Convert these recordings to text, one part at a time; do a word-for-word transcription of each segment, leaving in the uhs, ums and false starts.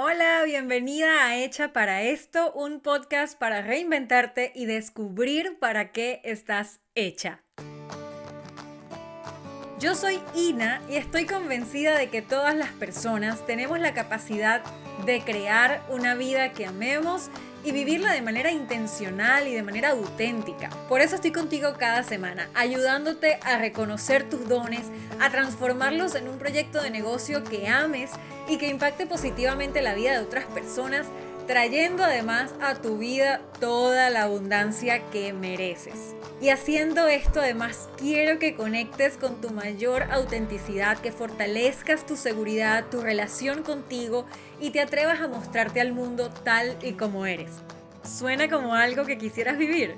Hola, bienvenida a Hecha para Esto, un podcast para reinventarte y descubrir para qué estás hecha. Yo soy Ina y estoy convencida de que todas las personas tenemos la capacidad de crear una vida que amemos y vivirla de manera intencional y de manera auténtica. Por eso estoy contigo cada semana, ayudándote a reconocer tus dones, a transformarlos en un proyecto de negocio que ames y que impacte positivamente la vida de otras personas, trayendo además a tu vida toda la abundancia que mereces. Y haciendo esto además quiero que conectes con tu mayor autenticidad, que fortalezcas tu seguridad, tu relación contigo y te atrevas a mostrarte al mundo tal y como eres. ¿Suena como algo que quisieras vivir?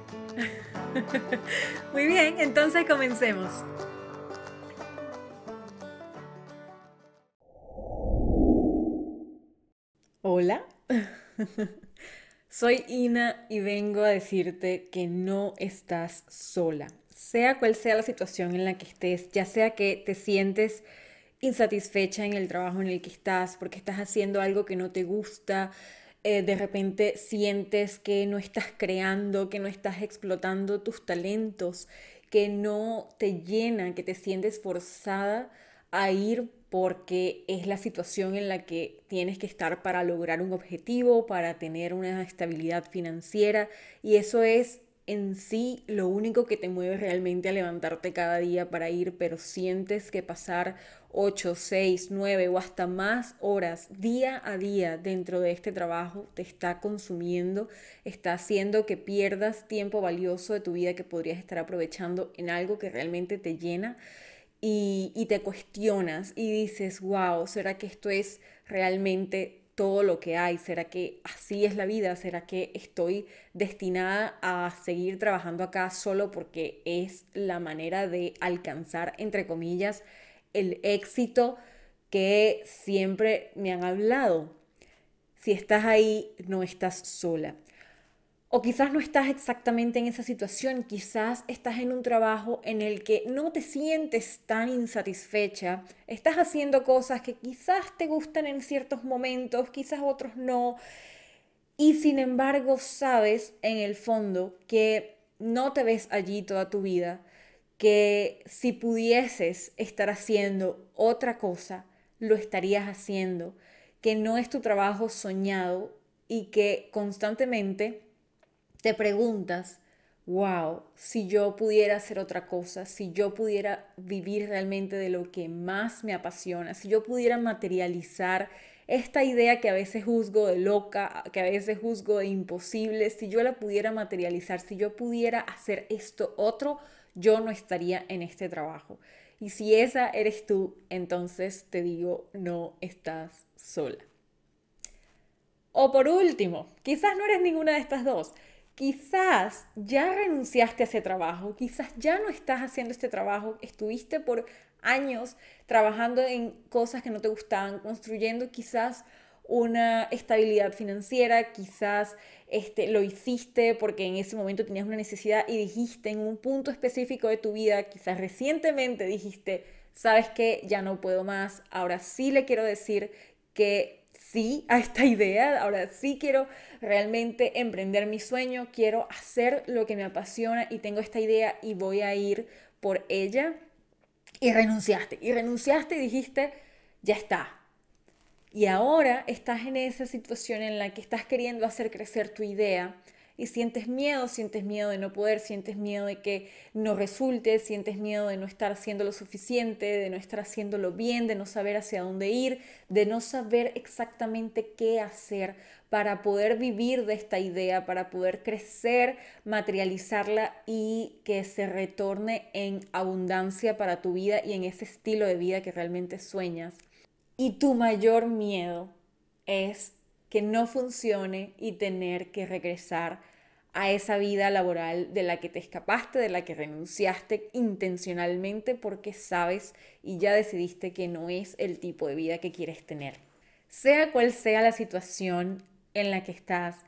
Muy bien, entonces comencemos. Hola. Soy Ina y vengo a decirte que no estás sola, sea cual sea la situación en la que estés, ya sea que te sientes insatisfecha en el trabajo en el que estás, porque estás haciendo algo que no te gusta, eh, de repente sientes que no estás creando, que no estás explotando tus talentos, que no te llena, que te sientes forzada a ir porque es la situación en la que tienes que estar para lograr un objetivo, para tener una estabilidad financiera, y eso es en sí lo único que te mueve realmente a levantarte cada día para ir, pero sientes que pasar ocho, seis, nueve o hasta más horas día a día dentro de este trabajo te está consumiendo, está haciendo que pierdas tiempo valioso de tu vida que podrías estar aprovechando en algo que realmente te llena. Y, y te cuestionas y dices, wow, ¿será que esto es realmente todo lo que hay? ¿Será que así es la vida? ¿Será que estoy destinada a seguir trabajando acá solo porque es la manera de alcanzar, entre comillas, el éxito que siempre me han hablado? Si estás ahí, no estás sola. O quizás no estás exactamente en esa situación, quizás estás en un trabajo en el que no te sientes tan insatisfecha, estás haciendo cosas que quizás te gustan en ciertos momentos, quizás otros no, y sin embargo sabes en el fondo que no te ves allí toda tu vida, que si pudieses estar haciendo otra cosa, lo estarías haciendo, que no es tu trabajo soñado y que constantemente te preguntas, wow, si yo pudiera hacer otra cosa, si yo pudiera vivir realmente de lo que más me apasiona, si yo pudiera materializar esta idea que a veces juzgo de loca, que a veces juzgo de imposible, si yo la pudiera materializar, si yo pudiera hacer esto otro, yo no estaría en este trabajo. Y si esa eres tú, entonces te digo, no estás sola. O por último, quizás no eres ninguna de estas dos. Quizás ya renunciaste a ese trabajo, quizás ya no estás haciendo este trabajo, estuviste por años trabajando en cosas que no te gustaban, construyendo quizás una estabilidad financiera, quizás este, lo hiciste porque en ese momento tenías una necesidad y dijiste en un punto específico de tu vida, quizás recientemente dijiste, ¿sabes qué? Ya no puedo más, ahora sí le quiero decir que sí a esta idea, ahora sí quiero realmente emprender mi sueño, quiero hacer lo que me apasiona y tengo esta idea y voy a ir por ella. Y renunciaste, y renunciaste y dijiste, ya está. Y ahora estás en esa situación en la que estás queriendo hacer crecer tu idea y sientes miedo, sientes miedo de no poder, sientes miedo de que no resulte, sientes miedo de no estar haciendo lo suficiente, de no estar haciéndolo bien, de no saber hacia dónde ir, de no saber exactamente qué hacer para poder vivir de esta idea, para poder crecer, materializarla y que se retorne en abundancia para tu vida y en ese estilo de vida que realmente sueñas. Y tu mayor miedo es que no funcione y tener que regresar a esa vida laboral de la que te escapaste, de la que renunciaste intencionalmente porque sabes y ya decidiste que no es el tipo de vida que quieres tener. Sea cual sea la situación en la que estás,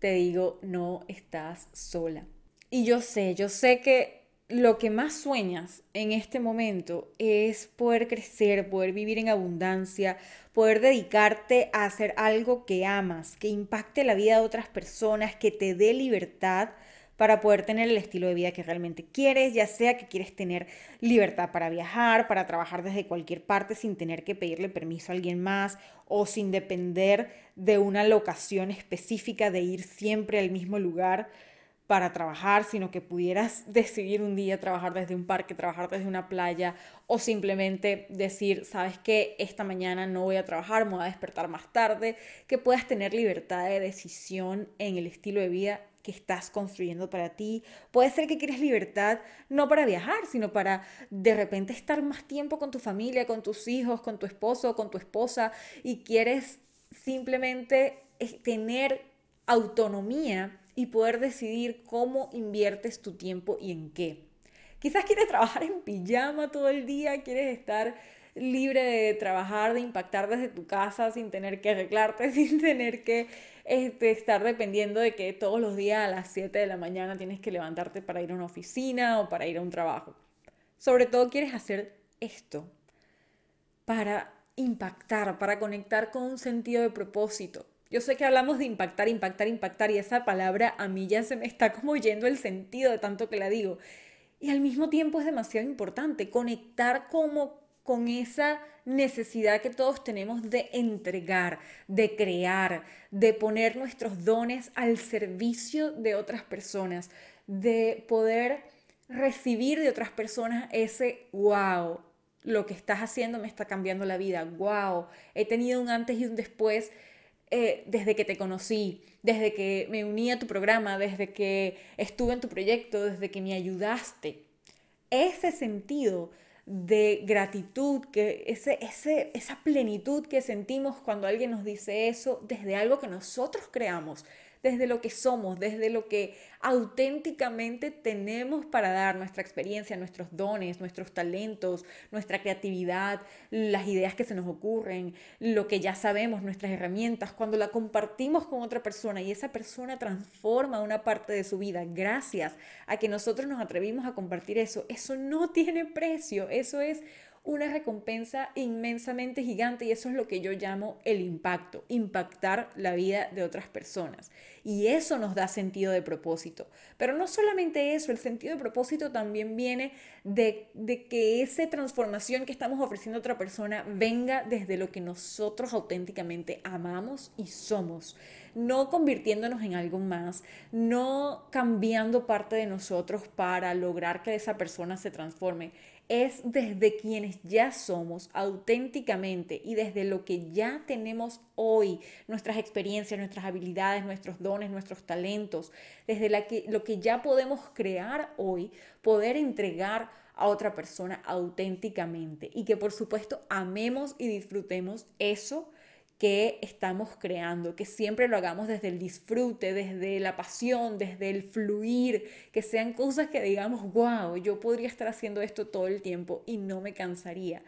te digo, no estás sola. Y yo sé, yo sé que lo que más sueñas en este momento es poder crecer, poder vivir en abundancia, poder dedicarte a hacer algo que amas, que impacte la vida de otras personas, que te dé libertad para poder tener el estilo de vida que realmente quieres, ya sea que quieres tener libertad para viajar, para trabajar desde cualquier parte sin tener que pedirle permiso a alguien más o sin depender de una locación específica, de ir siempre al mismo lugar para trabajar, sino que pudieras decidir un día trabajar desde un parque, trabajar desde una playa, o simplemente decir, ¿sabes qué? Esta mañana no voy a trabajar, me voy a despertar más tarde, que puedas tener libertad de decisión en el estilo de vida que estás construyendo para ti. Puede ser que quieres libertad no para viajar, sino para de repente estar más tiempo con tu familia, con tus hijos, con tu esposo, con tu esposa, y quieres simplemente tener autonomía y poder decidir cómo inviertes tu tiempo y en qué. Quizás quieres trabajar en pijama todo el día, quieres estar libre de trabajar, de impactar desde tu casa sin tener que arreglarte, sin tener que este, estar dependiendo de que todos los días a las siete de la mañana tienes que levantarte para ir a una oficina o para ir a un trabajo. Sobre todo quieres hacer esto para impactar, para conectar con un sentido de propósito. Yo sé que hablamos de impactar, impactar, impactar, y esa palabra a mí ya se me está como yendo el sentido de tanto que la digo. Y al mismo tiempo es demasiado importante conectar como con esa necesidad que todos tenemos de entregar, de crear, de poner nuestros dones al servicio de otras personas, de poder recibir de otras personas ese wow, lo que estás haciendo me está cambiando la vida, wow, he tenido un antes y un después. Eh, desde que te conocí, desde que me uní a tu programa, desde que estuve en tu proyecto, desde que me ayudaste. Ese sentido de gratitud, que ese, ese, esa plenitud que sentimos cuando alguien nos dice eso, desde algo que nosotros creamos, desde lo que somos, desde lo que auténticamente tenemos para dar, nuestra experiencia, nuestros dones, nuestros talentos, nuestra creatividad, las ideas que se nos ocurren, lo que ya sabemos, nuestras herramientas, cuando la compartimos con otra persona y esa persona transforma una parte de su vida gracias a que nosotros nos atrevimos a compartir eso, eso no tiene precio, eso es una recompensa inmensamente gigante, y eso es lo que yo llamo el impacto, impactar la vida de otras personas. Y eso nos da sentido de propósito. Pero no solamente eso, el sentido de propósito también viene de, de que esa transformación que estamos ofreciendo a otra persona venga desde lo que nosotros auténticamente amamos y somos. No convirtiéndonos en algo más, no cambiando parte de nosotros para lograr que esa persona se transforme. Es desde quienes ya somos auténticamente y desde lo que ya tenemos hoy, nuestras experiencias, nuestras habilidades, nuestros dones, nuestros talentos, desde la que, lo que ya podemos crear hoy, poder entregar a otra persona auténticamente, y que por supuesto amemos y disfrutemos eso que estamos creando, que siempre lo hagamos desde el disfrute, desde la pasión, desde el fluir, que sean cosas que digamos, wow, yo podría estar haciendo esto todo el tiempo y no me cansaría.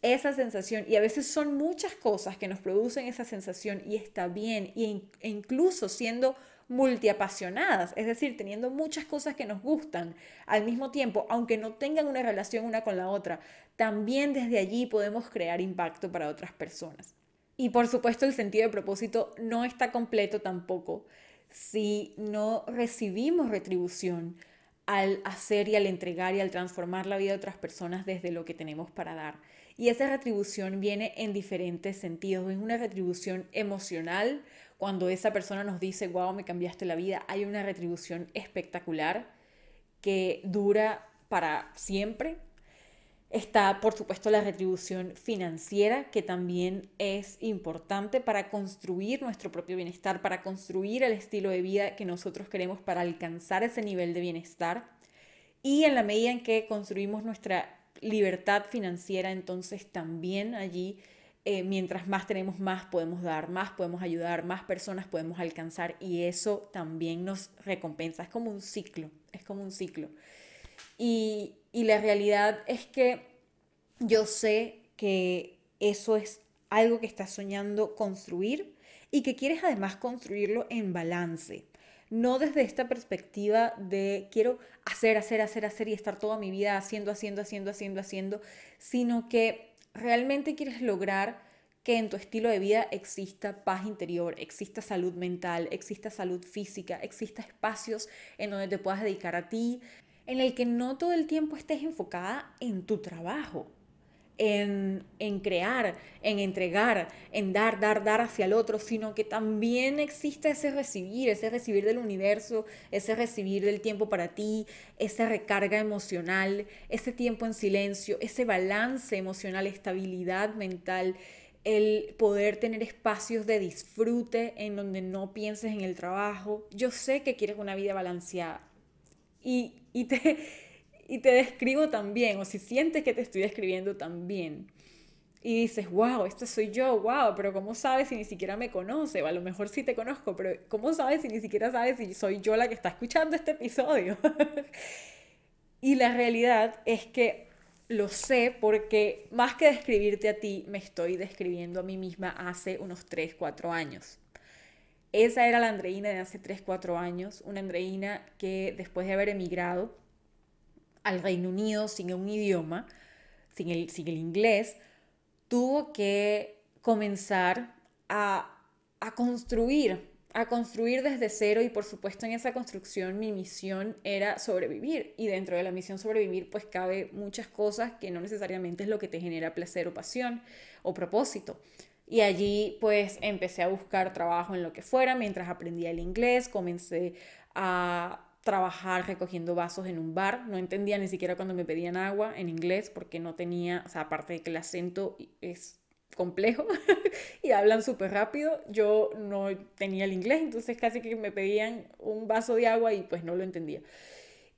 Esa sensación, y a veces son muchas cosas que nos producen esa sensación, y está bien, e incluso siendo multiapasionadas, es decir, teniendo muchas cosas que nos gustan al mismo tiempo, aunque no tengan una relación una con la otra, también desde allí podemos crear impacto para otras personas. Y por supuesto el sentido de propósito no está completo tampoco si no recibimos retribución al hacer y al entregar y al transformar la vida de otras personas desde lo que tenemos para dar. Y esa retribución viene en diferentes sentidos. Es una retribución emocional, cuando esa persona nos dice, wow, me cambiaste la vida. Hay una retribución espectacular que dura para siempre. Está, por supuesto, la retribución financiera, que también es importante para construir nuestro propio bienestar, para construir el estilo de vida que nosotros queremos, para alcanzar ese nivel de bienestar. Y en la medida en que construimos nuestra libertad financiera, entonces también allí, eh, mientras más tenemos, más podemos dar, más podemos ayudar, más personas podemos alcanzar, y eso también nos recompensa. Es como un ciclo, es como un ciclo. Y... Y la realidad es que yo sé que eso es algo que estás soñando construir y que quieres además construirlo en balance. no desde esta perspectiva de quiero hacer, hacer, hacer, hacer y estar toda mi vida haciendo, haciendo, haciendo, haciendo, haciendo, sino que realmente quieres lograr que en tu estilo de vida exista paz interior, exista salud mental, exista salud física, exista espacios en donde te puedas dedicar a ti, en el que no todo el tiempo estés enfocada en tu trabajo, en, en crear, en entregar, en dar, dar, dar hacia el otro, sino que también exista ese recibir, ese recibir del universo, ese recibir del tiempo para ti, esa recarga emocional, ese tiempo en silencio, ese balance emocional, estabilidad mental, el poder tener espacios de disfrute en donde no pienses en el trabajo. Yo sé que quieres una vida balanceada y, y te... Y te describo también, o si sientes que te estoy describiendo también. Y dices, wow, esto soy yo, wow, pero ¿cómo sabes si ni siquiera me conoce? O a lo mejor sí te conozco, pero ¿cómo sabes si ni siquiera sabes si soy yo la que está escuchando este episodio? Y la realidad es que lo sé porque más que describirte a ti, me estoy describiendo a mí misma hace unos tres, cuatro años. Esa era la Andreína de hace tres, cuatro años, una Andreína que después de haber emigrado al Reino Unido sin un idioma, sin el, sin el inglés, tuvo que comenzar a, a construir, a construir desde cero, y por supuesto en esa construcción mi misión era sobrevivir, y dentro de la misión sobrevivir pues cabe muchas cosas que no necesariamente es lo que te genera placer o pasión o propósito. Y allí pues empecé a buscar trabajo en lo que fuera, mientras aprendía el inglés, comencé a trabajar recogiendo vasos en un bar. No entendía ni siquiera cuando me pedían agua en inglés porque no tenía, o sea, aparte de que el acento es complejo y hablan súper rápido, yo no tenía el inglés, entonces casi que me pedían un vaso de agua y pues no lo entendía.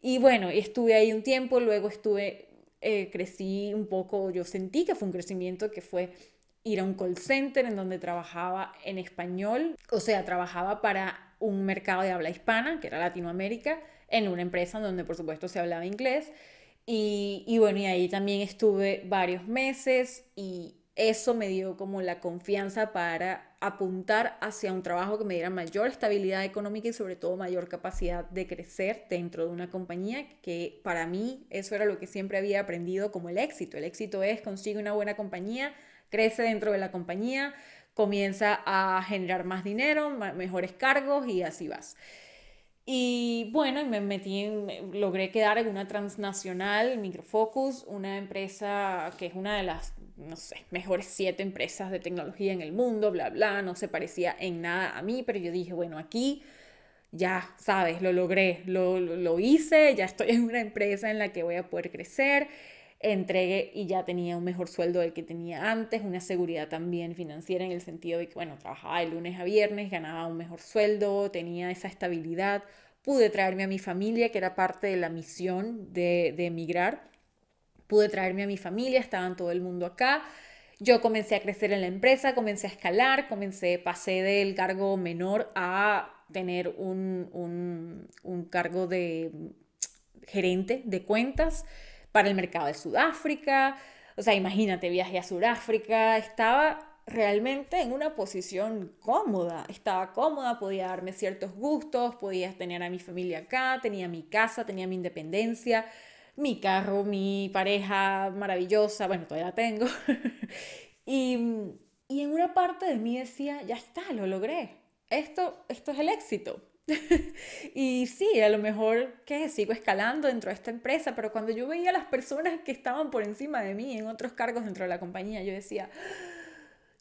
Y bueno, estuve ahí un tiempo, luego estuve, eh, crecí un poco, yo sentí que fue un crecimiento que fue ir a un call center en donde trabajaba en español, o sea, trabajaba para un mercado de habla hispana, que era Latinoamérica, en una empresa donde por supuesto se hablaba inglés, y, y bueno, y ahí también estuve varios meses, y eso me dio como la confianza para apuntar hacia un trabajo que me diera mayor estabilidad económica y sobre todo mayor capacidad de crecer dentro de una compañía, que para mí eso era lo que siempre había aprendido como el éxito. El éxito es consigue una buena compañía, crece dentro de la compañía, comienza a generar más dinero, mejores cargos y así vas. Y bueno, me metí en, logré quedar en una transnacional, Microfocus, una empresa que es una de las, no sé, mejores siete empresas de tecnología en el mundo, bla, bla, no se parecía en nada a mí, pero yo dije, bueno, aquí ya sabes, lo logré, lo, lo hice, ya estoy en una empresa en la que voy a poder crecer. Entregué y ya tenía un mejor sueldo del que tenía antes, una seguridad también financiera en el sentido de que, bueno, trabajaba de lunes a viernes, ganaba un mejor sueldo, tenía esa estabilidad, pude traerme a mi familia, que era parte de la misión de, de emigrar, pude traerme a mi familia, estaban todo el mundo acá. Yo comencé a crecer en la empresa, comencé a escalar, comencé, pasé del cargo menor a tener un, un, un cargo de gerente de cuentas, para el mercado de Sudáfrica, o sea, imagínate, viajé a Sudáfrica, estaba realmente en una posición cómoda, estaba cómoda, podía darme ciertos gustos, podía tener a mi familia acá, tenía mi casa, tenía mi independencia, mi carro, mi pareja maravillosa, bueno, todavía la tengo, y, y en una parte de mí decía, ya está, lo logré, esto, esto es el éxito. Y sí, a lo mejor que sigo escalando dentro de esta empresa, pero cuando yo veía a las personas que estaban por encima de mí en otros cargos dentro de la compañía, yo decía,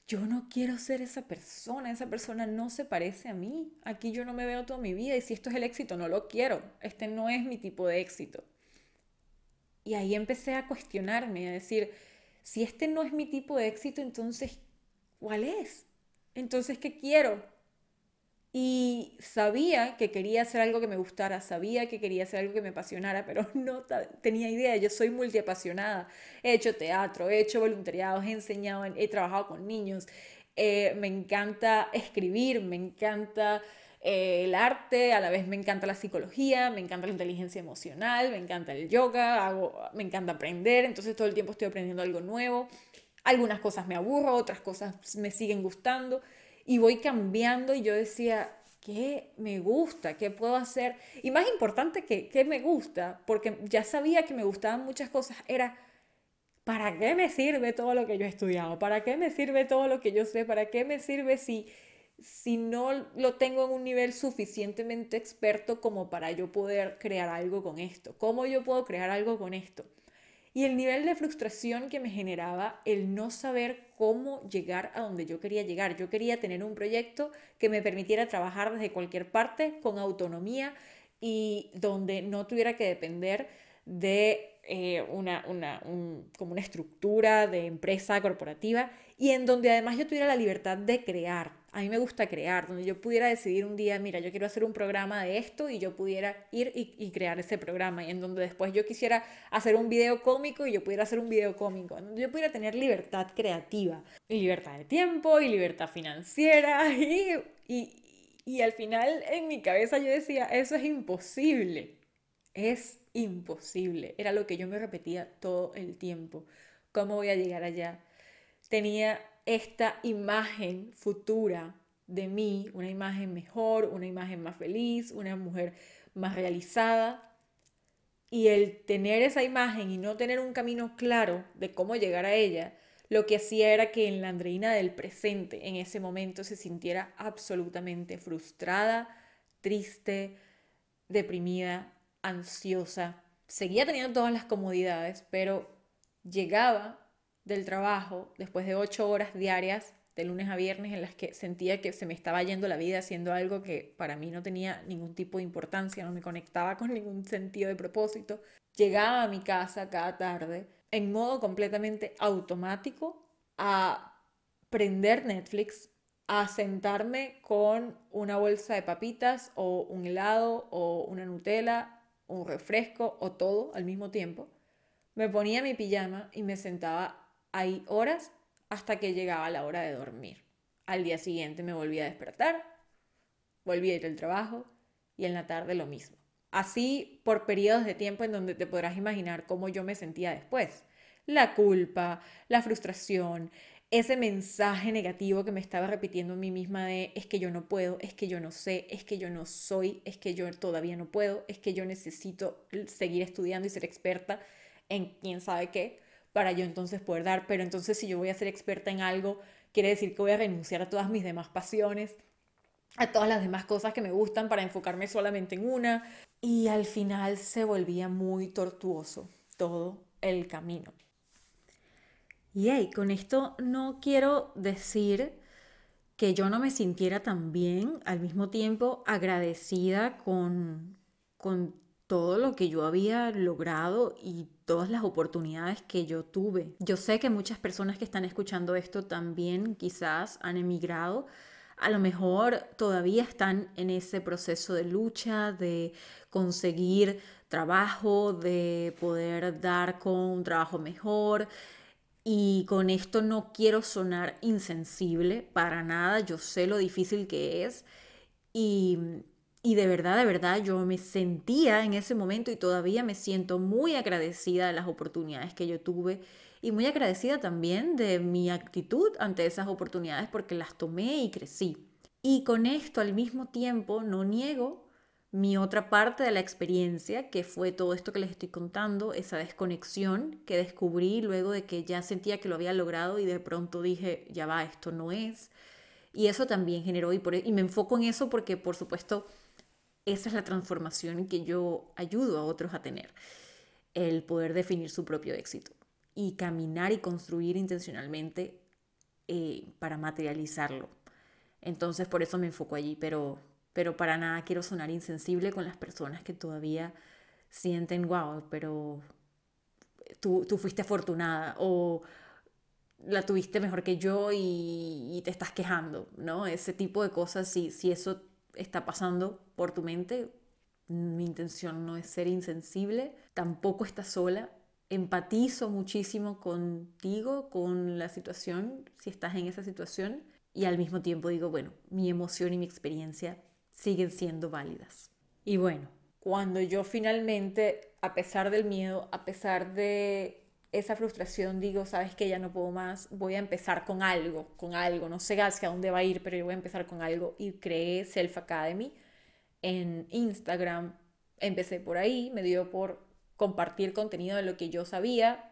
yo no quiero ser esa persona, esa persona no se parece a mí, aquí yo no me veo toda mi vida, y si esto es el éxito, no lo quiero, este no es mi tipo de éxito. Y ahí empecé a cuestionarme, a decir, si este no es mi tipo de éxito, entonces, ¿cuál es? Entonces, ¿qué quiero? Y sabía que quería hacer algo que me gustara, sabía que quería hacer algo que me apasionara, pero no t- tenía idea. Yo soy multiapasionada, he hecho teatro, he hecho voluntariados, he enseñado, he trabajado con niños, eh, me encanta escribir, me encanta eh, el arte, a la vez me encanta la psicología, me encanta la inteligencia emocional, me encanta el yoga, hago, me encanta aprender, entonces todo el tiempo estoy aprendiendo algo nuevo. Algunas cosas me aburro, otras cosas me siguen gustando. Y voy cambiando y yo decía, ¿qué me gusta? ¿Qué puedo hacer? Y más importante que qué me gusta, porque ya sabía que me gustaban muchas cosas, era ¿para qué me sirve todo lo que yo he estudiado? ¿Para qué me sirve todo lo que yo sé? ¿Para qué me sirve si, si no lo tengo en un nivel suficientemente experto como para yo poder crear algo con esto? ¿Cómo yo puedo crear algo con esto? Y el nivel de frustración que me generaba el no saber cómo llegar a donde yo quería llegar. Yo quería tener un proyecto que me permitiera trabajar desde cualquier parte, con autonomía y donde no tuviera que depender de Eh, una, una, un, como una estructura de empresa corporativa, y en donde además yo tuviera la libertad de crear. A mí me gusta crear, donde yo pudiera decidir un día, mira, yo quiero hacer un programa de esto, y yo pudiera ir y, y crear ese programa, y en donde después yo quisiera hacer un video cómico y yo pudiera hacer un video cómico, en donde yo pudiera tener libertad creativa y libertad de tiempo y libertad financiera y, y, y al final en mi cabeza yo decía, eso es imposible. Es imposible. Era lo que yo me repetía todo el tiempo. ¿Cómo voy a llegar allá? Tenía esta imagen futura de mí, una imagen mejor, una imagen más feliz, una mujer más realizada. Y el tener esa imagen y no tener un camino claro de cómo llegar a ella, lo que hacía era que en la Andreína del presente, en ese momento, se sintiera absolutamente frustrada, triste, deprimida, ansiosa. Seguía teniendo todas las comodidades, pero llegaba del trabajo después de ocho horas diarias, de lunes a viernes, en las que sentía que se me estaba yendo la vida haciendo algo que para mí no tenía ningún tipo de importancia, no me conectaba con ningún sentido de propósito. Llegaba a mi casa cada tarde en modo completamente automático a prender Netflix, a sentarme con una bolsa de papitas o un helado o una Nutella, un refresco o todo al mismo tiempo. Me ponía mi pijama y me sentaba ahí horas hasta que llegaba la hora de dormir. Al día siguiente me volvía a despertar, volvía a ir al trabajo y en la tarde lo mismo. Así por periodos de tiempo en donde te podrás imaginar cómo yo me sentía después. La culpa, la frustración, ese mensaje negativo que me estaba repitiendo a mí misma de es que yo no puedo, es que yo no sé, es que yo no soy, es que yo todavía no puedo, es que yo necesito seguir estudiando y ser experta en quién sabe qué para yo entonces poder dar. Pero entonces si yo voy a ser experta en algo, quiere decir que voy a renunciar a todas mis demás pasiones, a todas las demás cosas que me gustan para enfocarme solamente en una. Y al final se volvía muy tortuoso todo el camino. Y hey, con esto no quiero decir que yo no me sintiera tan bien, al mismo tiempo agradecida con, con todo lo que yo había logrado y todas las oportunidades que yo tuve. Yo sé que muchas personas que están escuchando esto también quizás han emigrado, a lo mejor todavía están en ese proceso de lucha, de conseguir trabajo, de poder dar con un trabajo mejor. Y con esto no quiero sonar insensible para nada, yo sé lo difícil que es y, y de verdad, de verdad yo me sentía en ese momento y todavía me siento muy agradecida de las oportunidades que yo tuve y muy agradecida también de mi actitud ante esas oportunidades porque las tomé y crecí. Y con esto al mismo tiempo no niego mi otra parte de la experiencia, que fue todo esto que les estoy contando, esa desconexión que descubrí luego de que ya sentía que lo había logrado y de pronto dije, ya va, esto no es. Y eso también generó, y, por, y me enfoco en eso porque, por supuesto, esa es la transformación que yo ayudo a otros a tener, el poder definir su propio éxito y caminar y construir intencionalmente eh, para materializarlo. Entonces, por eso me enfoco allí, pero... pero para nada quiero sonar insensible con las personas que todavía sienten, wow, pero tú, tú fuiste afortunada o la tuviste mejor que yo y, y te estás quejando, ¿no? Ese tipo de cosas, si, si eso está pasando por tu mente, mi intención no es ser insensible, tampoco estás sola. Empatizo muchísimo contigo, con la situación, si estás en esa situación, y al mismo tiempo digo, bueno, mi emoción y mi experiencia siguen siendo válidas. Y bueno, cuando yo finalmente, a pesar del miedo, a pesar de esa frustración, digo, sabes que ya no puedo más, voy a empezar con algo, con algo, no sé hacia dónde va a ir, pero yo voy a empezar con algo, y creé Self Academy en Instagram. Empecé por ahí, me dio por compartir contenido de lo que yo sabía,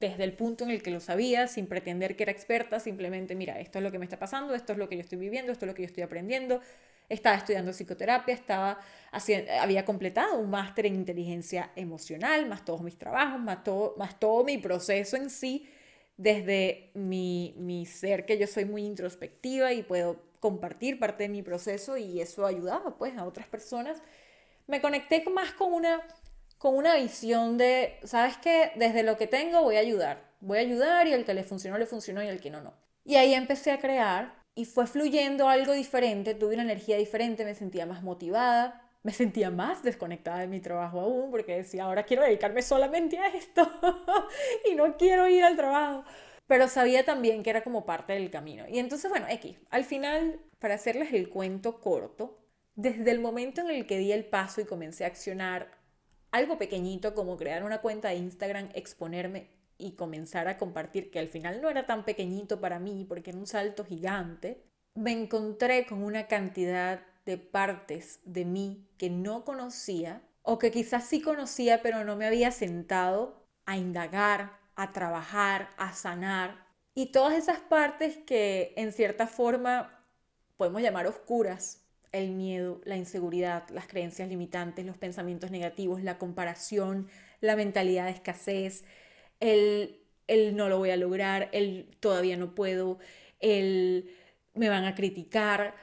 desde el punto en el que lo sabía, sin pretender que era experta, simplemente, mira, esto es lo que me está pasando, esto es lo que yo estoy viviendo, esto es lo que yo estoy aprendiendo. Estaba estudiando psicoterapia, estaba haciendo, había completado un máster en inteligencia emocional, más todos mis trabajos, más todo, más todo mi proceso en sí, desde mi, mi ser, que yo soy muy introspectiva y puedo compartir parte de mi proceso, y eso ayudaba pues a otras personas. Me conecté más con una... con una visión de, ¿sabes qué? Desde lo que tengo voy a ayudar. Voy a ayudar, y el que le funcionó, le funcionó, y el que no, no. Y ahí empecé a crear, y fue fluyendo algo diferente, tuve una energía diferente, me sentía más motivada, me sentía más desconectada de mi trabajo aún, porque decía, ahora quiero dedicarme solamente a esto y no quiero ir al trabajo. Pero sabía también que era como parte del camino. Y entonces, bueno, X. Al final, para hacerles el cuento corto, desde el momento en el que di el paso y comencé a accionar algo pequeñito como crear una cuenta de Instagram, exponerme y comenzar a compartir, que al final no era tan pequeñito para mí porque era un salto gigante, me encontré con una cantidad de partes de mí que no conocía, o que quizás sí conocía pero no me había sentado a indagar, a trabajar, a sanar. Y todas esas partes que en cierta forma podemos llamar oscuras: el miedo, la inseguridad, las creencias limitantes, los pensamientos negativos, la comparación, la mentalidad de escasez, el, el no lo voy a lograr, el todavía no puedo, el me van a criticar,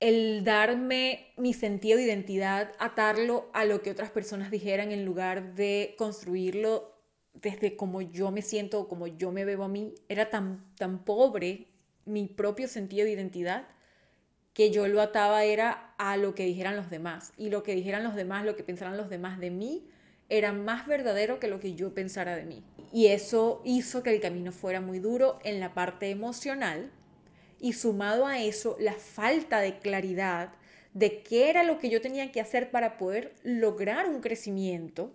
el darme mi sentido de identidad, atarlo a lo que otras personas dijeran en lugar de construirlo desde cómo yo me siento o cómo yo me veo a mí. Era tan, tan pobre mi propio sentido de identidad que yo lo ataba era a lo que dijeran los demás. Y lo que dijeran los demás, lo que pensaran los demás de mí, era más verdadero que lo que yo pensara de mí. Y eso hizo que el camino fuera muy duro en la parte emocional. Y sumado a eso, la falta de claridad de qué era lo que yo tenía que hacer para poder lograr un crecimiento,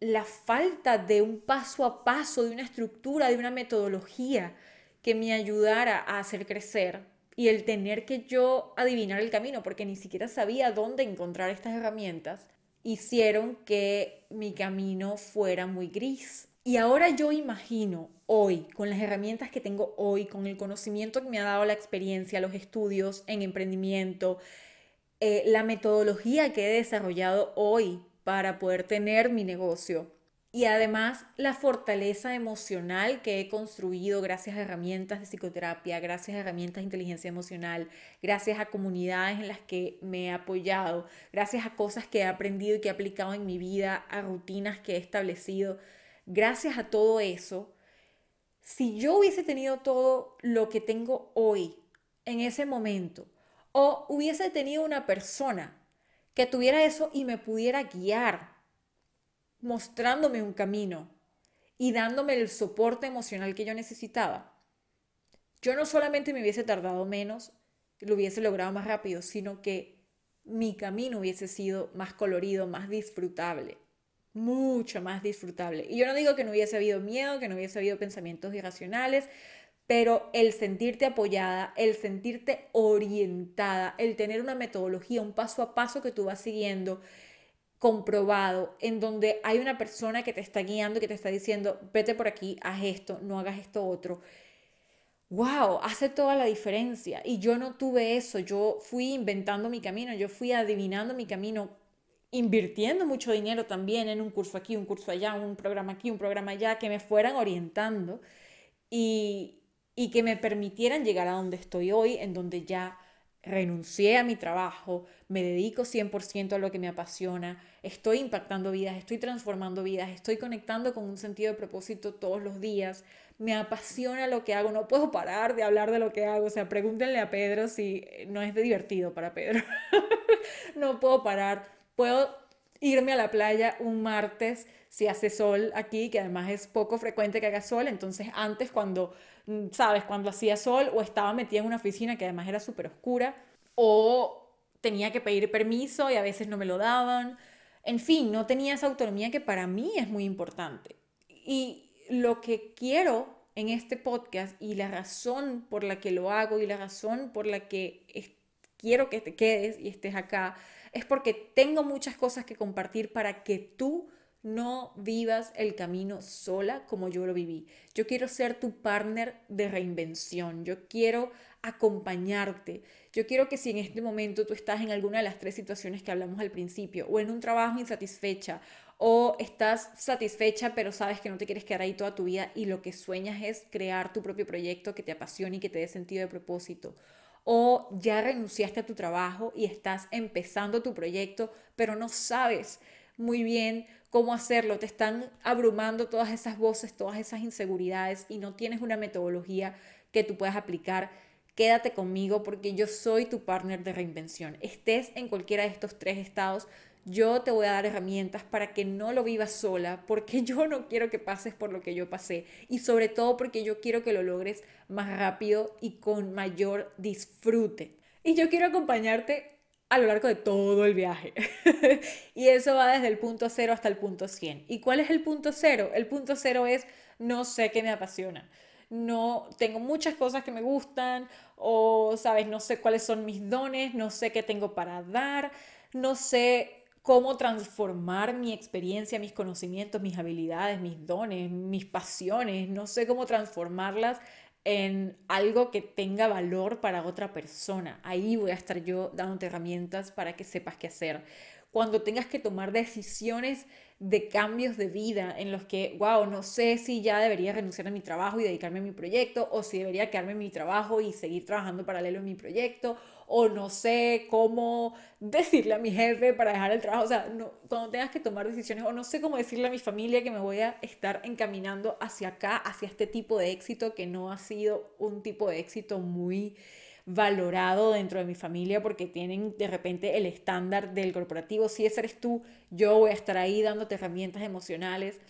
la falta de un paso a paso, de una estructura, de una metodología que me ayudara a hacer crecer, y el tener que yo adivinar el camino, porque ni siquiera sabía dónde encontrar estas herramientas, hicieron que mi camino fuera muy gris. Y ahora yo imagino hoy, con las herramientas que tengo hoy, con el conocimiento que me ha dado la experiencia, los estudios en emprendimiento, eh, la metodología que he desarrollado hoy para poder tener mi negocio, y además la fortaleza emocional que he construido gracias a herramientas de psicoterapia, gracias a herramientas de inteligencia emocional, gracias a comunidades en las que me he apoyado, gracias a cosas que he aprendido y que he aplicado en mi vida, a rutinas que he establecido. Gracias a todo eso, si yo hubiese tenido todo lo que tengo hoy en ese momento, o hubiese tenido una persona que tuviera eso y me pudiera guiar, mostrándome un camino y dándome el soporte emocional que yo necesitaba, yo no solamente me hubiese tardado menos, lo hubiese logrado más rápido, sino que mi camino hubiese sido más colorido, más disfrutable, mucho más disfrutable. Y yo no digo que no hubiese habido miedo, que no hubiese habido pensamientos irracionales, pero el sentirte apoyada, el sentirte orientada, el tener una metodología, un paso a paso que tú vas siguiendo, comprobado, en donde hay una persona que te está guiando, que te está diciendo, vete por aquí, haz esto, no hagas esto otro. ¡Wow! Hace toda la diferencia. Y yo no tuve eso. Yo fui inventando mi camino, yo fui adivinando mi camino, invirtiendo mucho dinero también en un curso aquí, un curso allá, un programa aquí, un programa allá, que me fueran orientando y, y que me permitieran llegar a donde estoy hoy, en donde ya renuncié a mi trabajo, me dedico cien por ciento a lo que me apasiona, estoy impactando vidas, estoy transformando vidas, estoy conectando con un sentido de propósito todos los días, me apasiona lo que hago, no puedo parar de hablar de lo que hago. O sea, pregúntenle a Pedro si no es divertido para Pedro. No puedo parar, puedo irme a la playa un martes si hace sol aquí, que además es poco frecuente que haga sol. Entonces antes, cuando, sabes, cuando hacía sol o estaba metida en una oficina que además era súper oscura, o tenía que pedir permiso y a veces no me lo daban, en fin, no tenía esa autonomía que para mí es muy importante. Y lo que quiero en este podcast y la razón por la que lo hago y la razón por la que es, quiero que te quedes y estés acá es porque tengo muchas cosas que compartir para que tú no vivas el camino sola como yo lo viví. Yo quiero ser tu partner de reinvención. Yo quiero acompañarte. Yo quiero que si en este momento tú estás en alguna de las tres situaciones que hablamos al principio, o en un trabajo insatisfecha, o estás satisfecha pero sabes que no te quieres quedar ahí toda tu vida y lo que sueñas es crear tu propio proyecto que te apasione y que te dé sentido de propósito, o ya renunciaste a tu trabajo y estás empezando tu proyecto pero no sabes muy bien cómo hacerlo, te están abrumando todas esas voces, todas esas inseguridades y no tienes una metodología que tú puedas aplicar, quédate conmigo porque yo soy tu partner de reinvención. Estés en cualquiera de estos tres estados, yo te voy a dar herramientas para que no lo vivas sola, porque yo no quiero que pases por lo que yo pasé y sobre todo porque yo quiero que lo logres más rápido y con mayor disfrute. Y yo quiero acompañarte a lo largo de todo el viaje. Y eso va desde el punto cero hasta el punto cien. ¿Y cuál es el punto cero? El punto cero es no sé qué me apasiona. No tengo muchas cosas que me gustan, o sabes, no sé cuáles son mis dones, no sé qué tengo para dar, no sé cómo transformar mi experiencia, mis conocimientos, mis habilidades, mis dones, mis pasiones, no sé cómo transformarlas en algo que tenga valor para otra persona. Ahí voy a estar yo dándote herramientas para que sepas qué hacer. Cuando tengas que tomar decisiones de cambios de vida en los que, wow, no sé si ya debería renunciar a mi trabajo y dedicarme a mi proyecto, o si debería quedarme en mi trabajo y seguir trabajando paralelo en mi proyecto, o no sé cómo decirle a mi jefe para dejar el trabajo. O sea, no, cuando tengas que tomar decisiones, o no sé cómo decirle a mi familia que me voy a estar encaminando hacia acá, hacia este tipo de éxito que no ha sido un tipo de éxito muy valorado dentro de mi familia porque tienen de repente el estándar del corporativo. Si ese eres tú, yo voy a estar ahí dándote herramientas emocionales.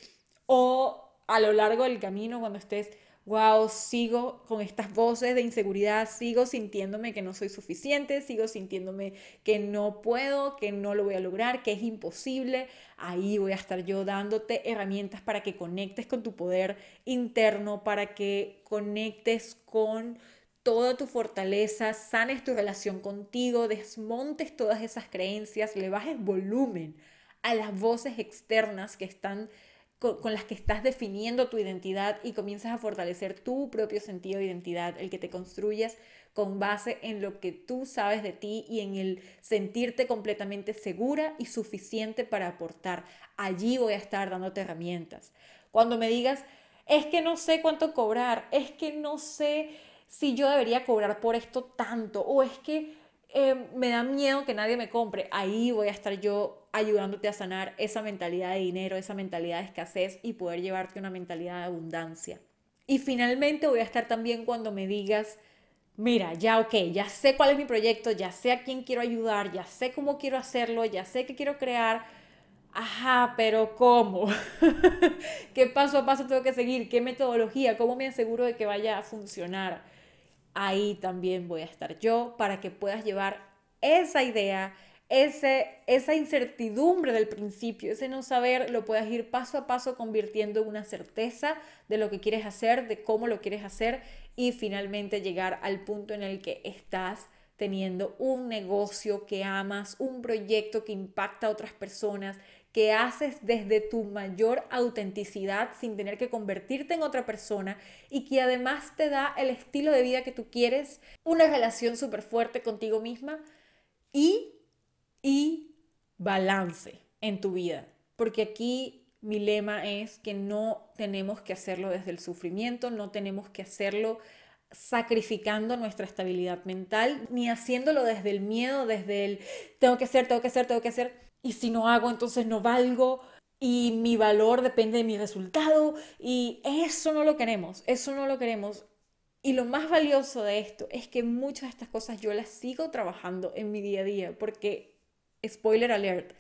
O a lo largo del camino cuando estés, wow, sigo con estas voces de inseguridad, sigo sintiéndome que no soy suficiente, sigo sintiéndome que no puedo, que no lo voy a lograr, que es imposible. Ahí voy a estar yo dándote herramientas para que conectes con tu poder interno, para que conectes con toda tu fortaleza, sanes tu relación contigo, desmontes todas esas creencias, le bajes volumen a las voces externas que están, con, con las que estás definiendo tu identidad y comienzas a fortalecer tu propio sentido de identidad, el que te construyes con base en lo que tú sabes de ti y en el sentirte completamente segura y suficiente para aportar. Allí voy a estar dándote herramientas. Cuando me digas, es que no sé cuánto cobrar, es que no sé si yo debería cobrar por esto tanto, o es que eh, me da miedo que nadie me compre, ahí voy a estar yo ayudándote a sanar esa mentalidad de dinero, esa mentalidad de escasez y poder llevarte una mentalidad de abundancia. Y finalmente voy a estar también cuando me digas, mira, ya ok, ya sé cuál es mi proyecto, ya sé a quién quiero ayudar, ya sé cómo quiero hacerlo, ya sé qué quiero crear, ajá, pero ¿cómo? ¿Qué paso a paso tengo que seguir? ¿Qué metodología? ¿Cómo me aseguro de que vaya a funcionar? Ahí también voy a estar yo para que puedas llevar esa idea, ese, esa incertidumbre del principio, ese no saber, lo puedas ir paso a paso convirtiendo en una certeza de lo que quieres hacer, de cómo lo quieres hacer y finalmente llegar al punto en el que estás teniendo un negocio que amas, un proyecto que impacta a otras personas, que haces desde tu mayor autenticidad sin tener que convertirte en otra persona y que además te da el estilo de vida que tú quieres, una relación súper fuerte contigo misma y, y balance en tu vida. Porque aquí mi lema es que no tenemos que hacerlo desde el sufrimiento, no tenemos que hacerlo sacrificando nuestra estabilidad mental, ni haciéndolo desde el miedo, desde el tengo que hacer, tengo que hacer, tengo que hacer. Y si no hago, entonces no valgo, y mi valor depende de mi resultado, y eso no lo queremos, eso no lo queremos. Y lo más valioso de esto es que muchas de estas cosas yo las sigo trabajando en mi día a día, porque, spoiler alert,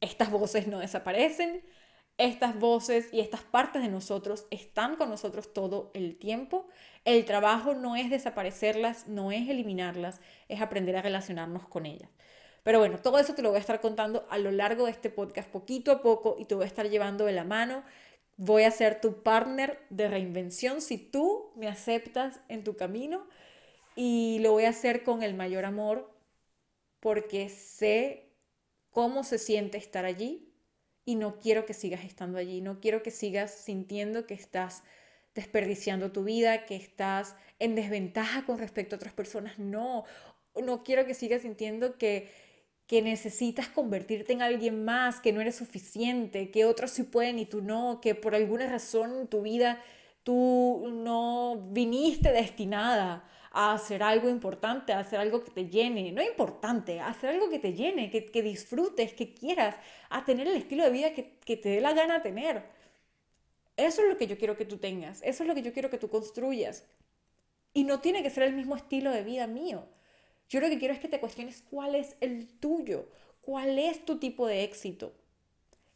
estas voces no desaparecen, estas voces y estas partes de nosotros están con nosotros todo el tiempo. El trabajo no es desaparecerlas, no es eliminarlas, es aprender a relacionarnos con ellas. Pero bueno, todo eso te lo voy a estar contando a lo largo de este podcast poquito a poco y te voy a estar llevando de la mano Voy a ser tu partner de reinvención si tú me aceptas en tu camino, y lo voy a hacer con el mayor amor porque sé cómo se siente estar allí y no quiero que sigas estando allí, no quiero que sigas sintiendo que estás desperdiciando tu vida, que estás en desventaja con respecto a otras personas. No, no quiero que sigas sintiendo que que necesitas convertirte en alguien más, que no eres suficiente, que otros sí pueden y tú no, que por alguna razón en tu vida tú no viniste destinada a hacer algo importante, a hacer algo que te llene, no importante, a hacer algo que te llene, que, que disfrutes, que quieras, a tener el estilo de vida que, que te dé la gana tener. Eso es lo que yo quiero que tú tengas, eso es lo que yo quiero que tú construyas. Y no tiene que ser el mismo estilo de vida mío. Yo lo que quiero es que te cuestiones cuál es el tuyo, cuál es tu tipo de éxito.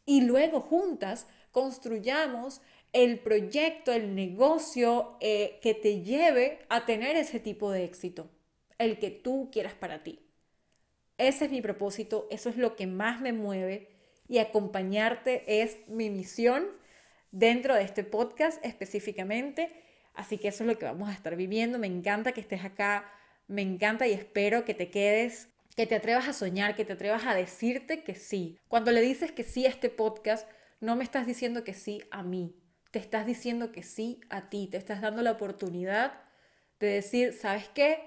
Y luego juntas construyamos el proyecto, el negocio eh, que te lleve a tener ese tipo de éxito, el que tú quieras para ti. Ese es mi propósito, eso es lo que más me mueve, y acompañarte es mi misión dentro de este podcast específicamente. Así que eso es lo que vamos a estar viviendo. Me encanta que estés acá. Me encanta y espero que te quedes, que te atrevas a soñar, que te atrevas a decirte que sí. Cuando le dices que sí a este podcast, no me estás diciendo que sí a mí. Te estás diciendo que sí a ti. Te estás dando la oportunidad de decir, ¿sabes qué?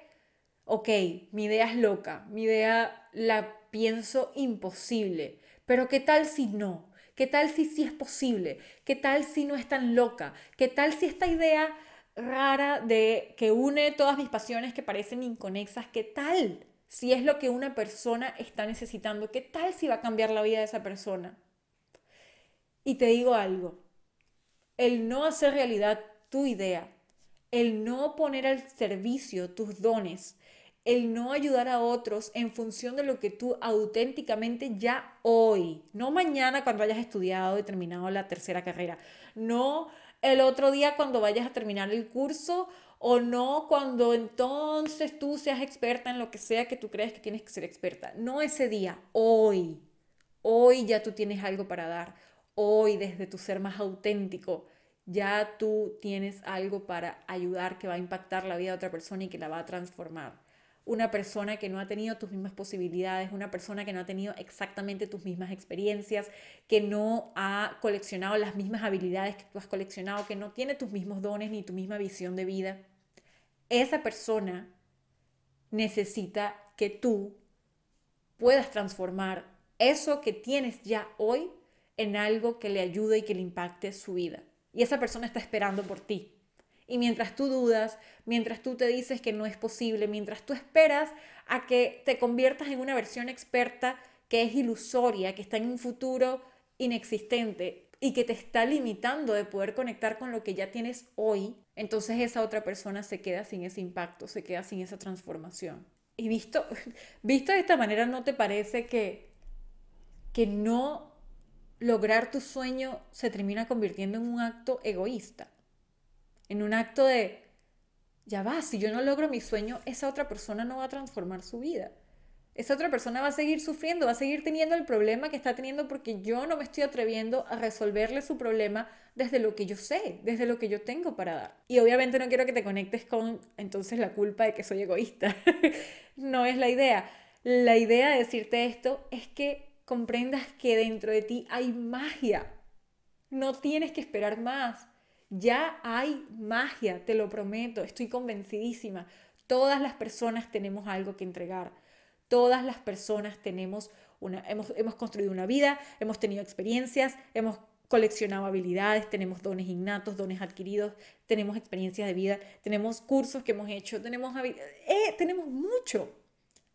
Ok, mi idea es loca, mi idea la pienso imposible. Pero ¿qué tal si no? ¿Qué tal si sí es posible? ¿Qué tal si no es tan loca? ¿Qué tal si esta idea rara de que une todas mis pasiones que parecen inconexas? ¿Qué tal si es lo que una persona está necesitando? ¿Qué tal si va a cambiar la vida de esa persona? Y te digo algo, el no hacer realidad tu idea, el no poner al servicio tus dones, el no ayudar a otros en función de lo que tú auténticamente ya hoy, no mañana cuando hayas estudiado y terminado la tercera carrera, no el otro día cuando vayas a terminar el curso, o no cuando entonces tú seas experta en lo que sea que tú creas que tienes que ser experta. No ese día, hoy. Hoy ya tú tienes algo para dar. Hoy, desde tu ser más auténtico, ya tú tienes algo para ayudar que va a impactar la vida de otra persona y que la va a transformar. Una persona que no ha tenido tus mismas posibilidades, una persona que no ha tenido exactamente tus mismas experiencias, que no ha coleccionado las mismas habilidades que tú has coleccionado, que no tiene tus mismos dones ni tu misma visión de vida. Esa persona necesita que tú puedas transformar eso que tienes ya hoy en algo que le ayude y que le impacte su vida. Y esa persona está esperando por ti. Y mientras tú dudas, mientras tú te dices que no es posible, mientras tú esperas a que te conviertas en una versión experta que es ilusoria, que está en un futuro inexistente y que te está limitando de poder conectar con lo que ya tienes hoy, entonces esa otra persona se queda sin ese impacto, se queda sin esa transformación. Y visto, visto de esta manera, ¿no te parece que, que no lograr tu sueño se termina convirtiendo en un acto egoísta? En un acto de, ya va, si yo no logro mi sueño, esa otra persona no va a transformar su vida. Esa otra persona va a seguir sufriendo, va a seguir teniendo el problema que está teniendo porque yo no me estoy atreviendo a resolverle su problema desde lo que yo sé, desde lo que yo tengo para dar. Y obviamente no quiero que te conectes con, entonces, la culpa de que soy egoísta. No es la idea. La idea de decirte esto es que comprendas que dentro de ti hay magia. No tienes que esperar más. Ya hay magia, te lo prometo, estoy convencidísima. Todas las personas tenemos algo que entregar. Todas las personas tenemos una, hemos, hemos construido una vida, hemos tenido experiencias, hemos coleccionado habilidades, tenemos dones innatos, dones adquiridos, tenemos experiencias de vida, tenemos cursos que hemos hecho, tenemos, eh, tenemos mucho,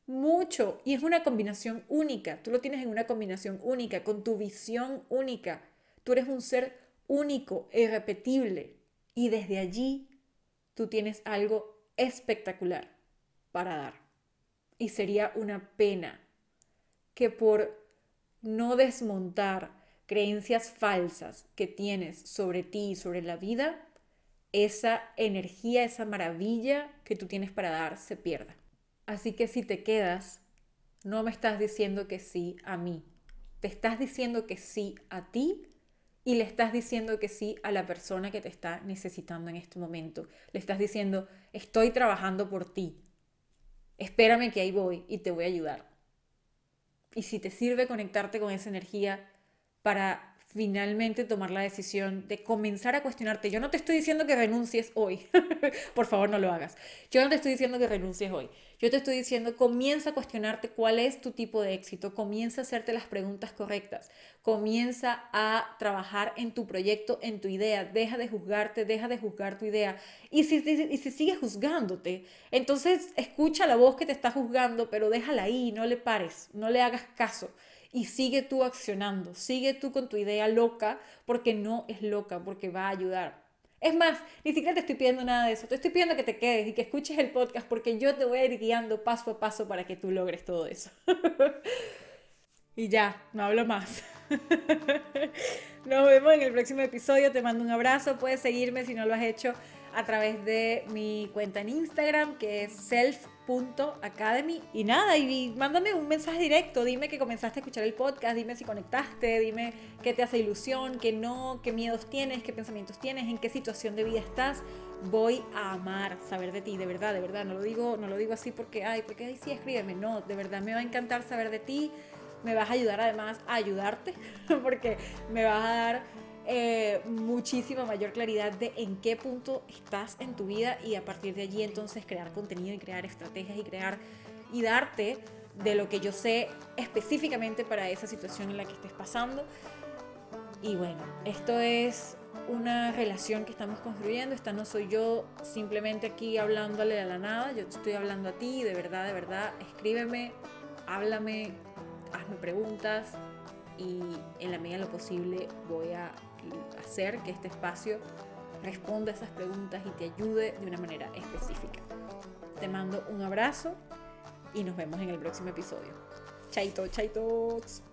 mucho. Y es una combinación única, tú lo tienes en una combinación única, con tu visión única. Tú eres un ser único, irrepetible, y desde allí tú tienes algo espectacular para dar. Y sería una pena que por no desmontar creencias falsas que tienes sobre ti y sobre la vida, esa energía, esa maravilla que tú tienes para dar se pierda. Así que si te quedas, no me estás diciendo que sí a mí, te estás diciendo que sí a ti. y le estás diciendo que sí a la persona que te está necesitando en este momento. Le estás diciendo, estoy trabajando por ti, espérame que ahí voy y te voy a ayudar. Y si te sirve conectarte con esa energía para finalmente tomar la decisión de comenzar a cuestionarte. Yo no te estoy diciendo que renuncies hoy. Por favor, no lo hagas. Yo no te estoy diciendo que renuncies hoy. Yo te estoy diciendo, comienza a cuestionarte cuál es tu tipo de éxito. Comienza a hacerte las preguntas correctas. Comienza a trabajar en tu proyecto, en tu idea. Deja de juzgarte, deja de juzgar tu idea. Y si, y si sigues juzgándote, entonces escucha la voz que te está juzgando, pero déjala ahí, no le pares, no le hagas caso. Y sigue tú accionando, sigue tú con tu idea loca, porque no es loca, porque va a ayudar. Es más, ni siquiera te estoy pidiendo nada de eso, te estoy pidiendo que te quedes y que escuches el podcast, porque yo te voy a ir guiando paso a paso para que tú logres todo eso. Y ya, no hablo más. Nos vemos en el próximo episodio, te mando un abrazo, puedes seguirme si no lo has hecho a través de mi cuenta en Instagram, que es self punto academy. Y nada, y mándame un mensaje directo, dime que comenzaste a escuchar el podcast, dime si conectaste, dime qué te hace ilusión, qué no, qué miedos tienes, qué pensamientos tienes, en qué situación de vida estás. Voy a amar saber de ti, de verdad, de verdad, no lo digo, no lo digo así porque, ay, porque ay, sí, escríbeme, no, de verdad, me va a encantar saber de ti, me vas a ayudar además a ayudarte, porque me vas a dar... Eh, muchísima mayor claridad de en qué punto estás en tu vida, y a partir de allí entonces crear contenido y crear estrategias y crear y darte de lo que yo sé específicamente para esa situación en la que estés pasando. Y bueno, esto es una relación que estamos construyendo. Esta no soy yo simplemente aquí hablándole a la nada, yo estoy hablando a ti, de verdad, de verdad, escríbeme, háblame, hazme preguntas, y en la medida de lo posible voy a hacer que este espacio responda a esas preguntas y te ayude de una manera específica. Te mando un abrazo y nos vemos en el próximo episodio. Chaito, chaitos.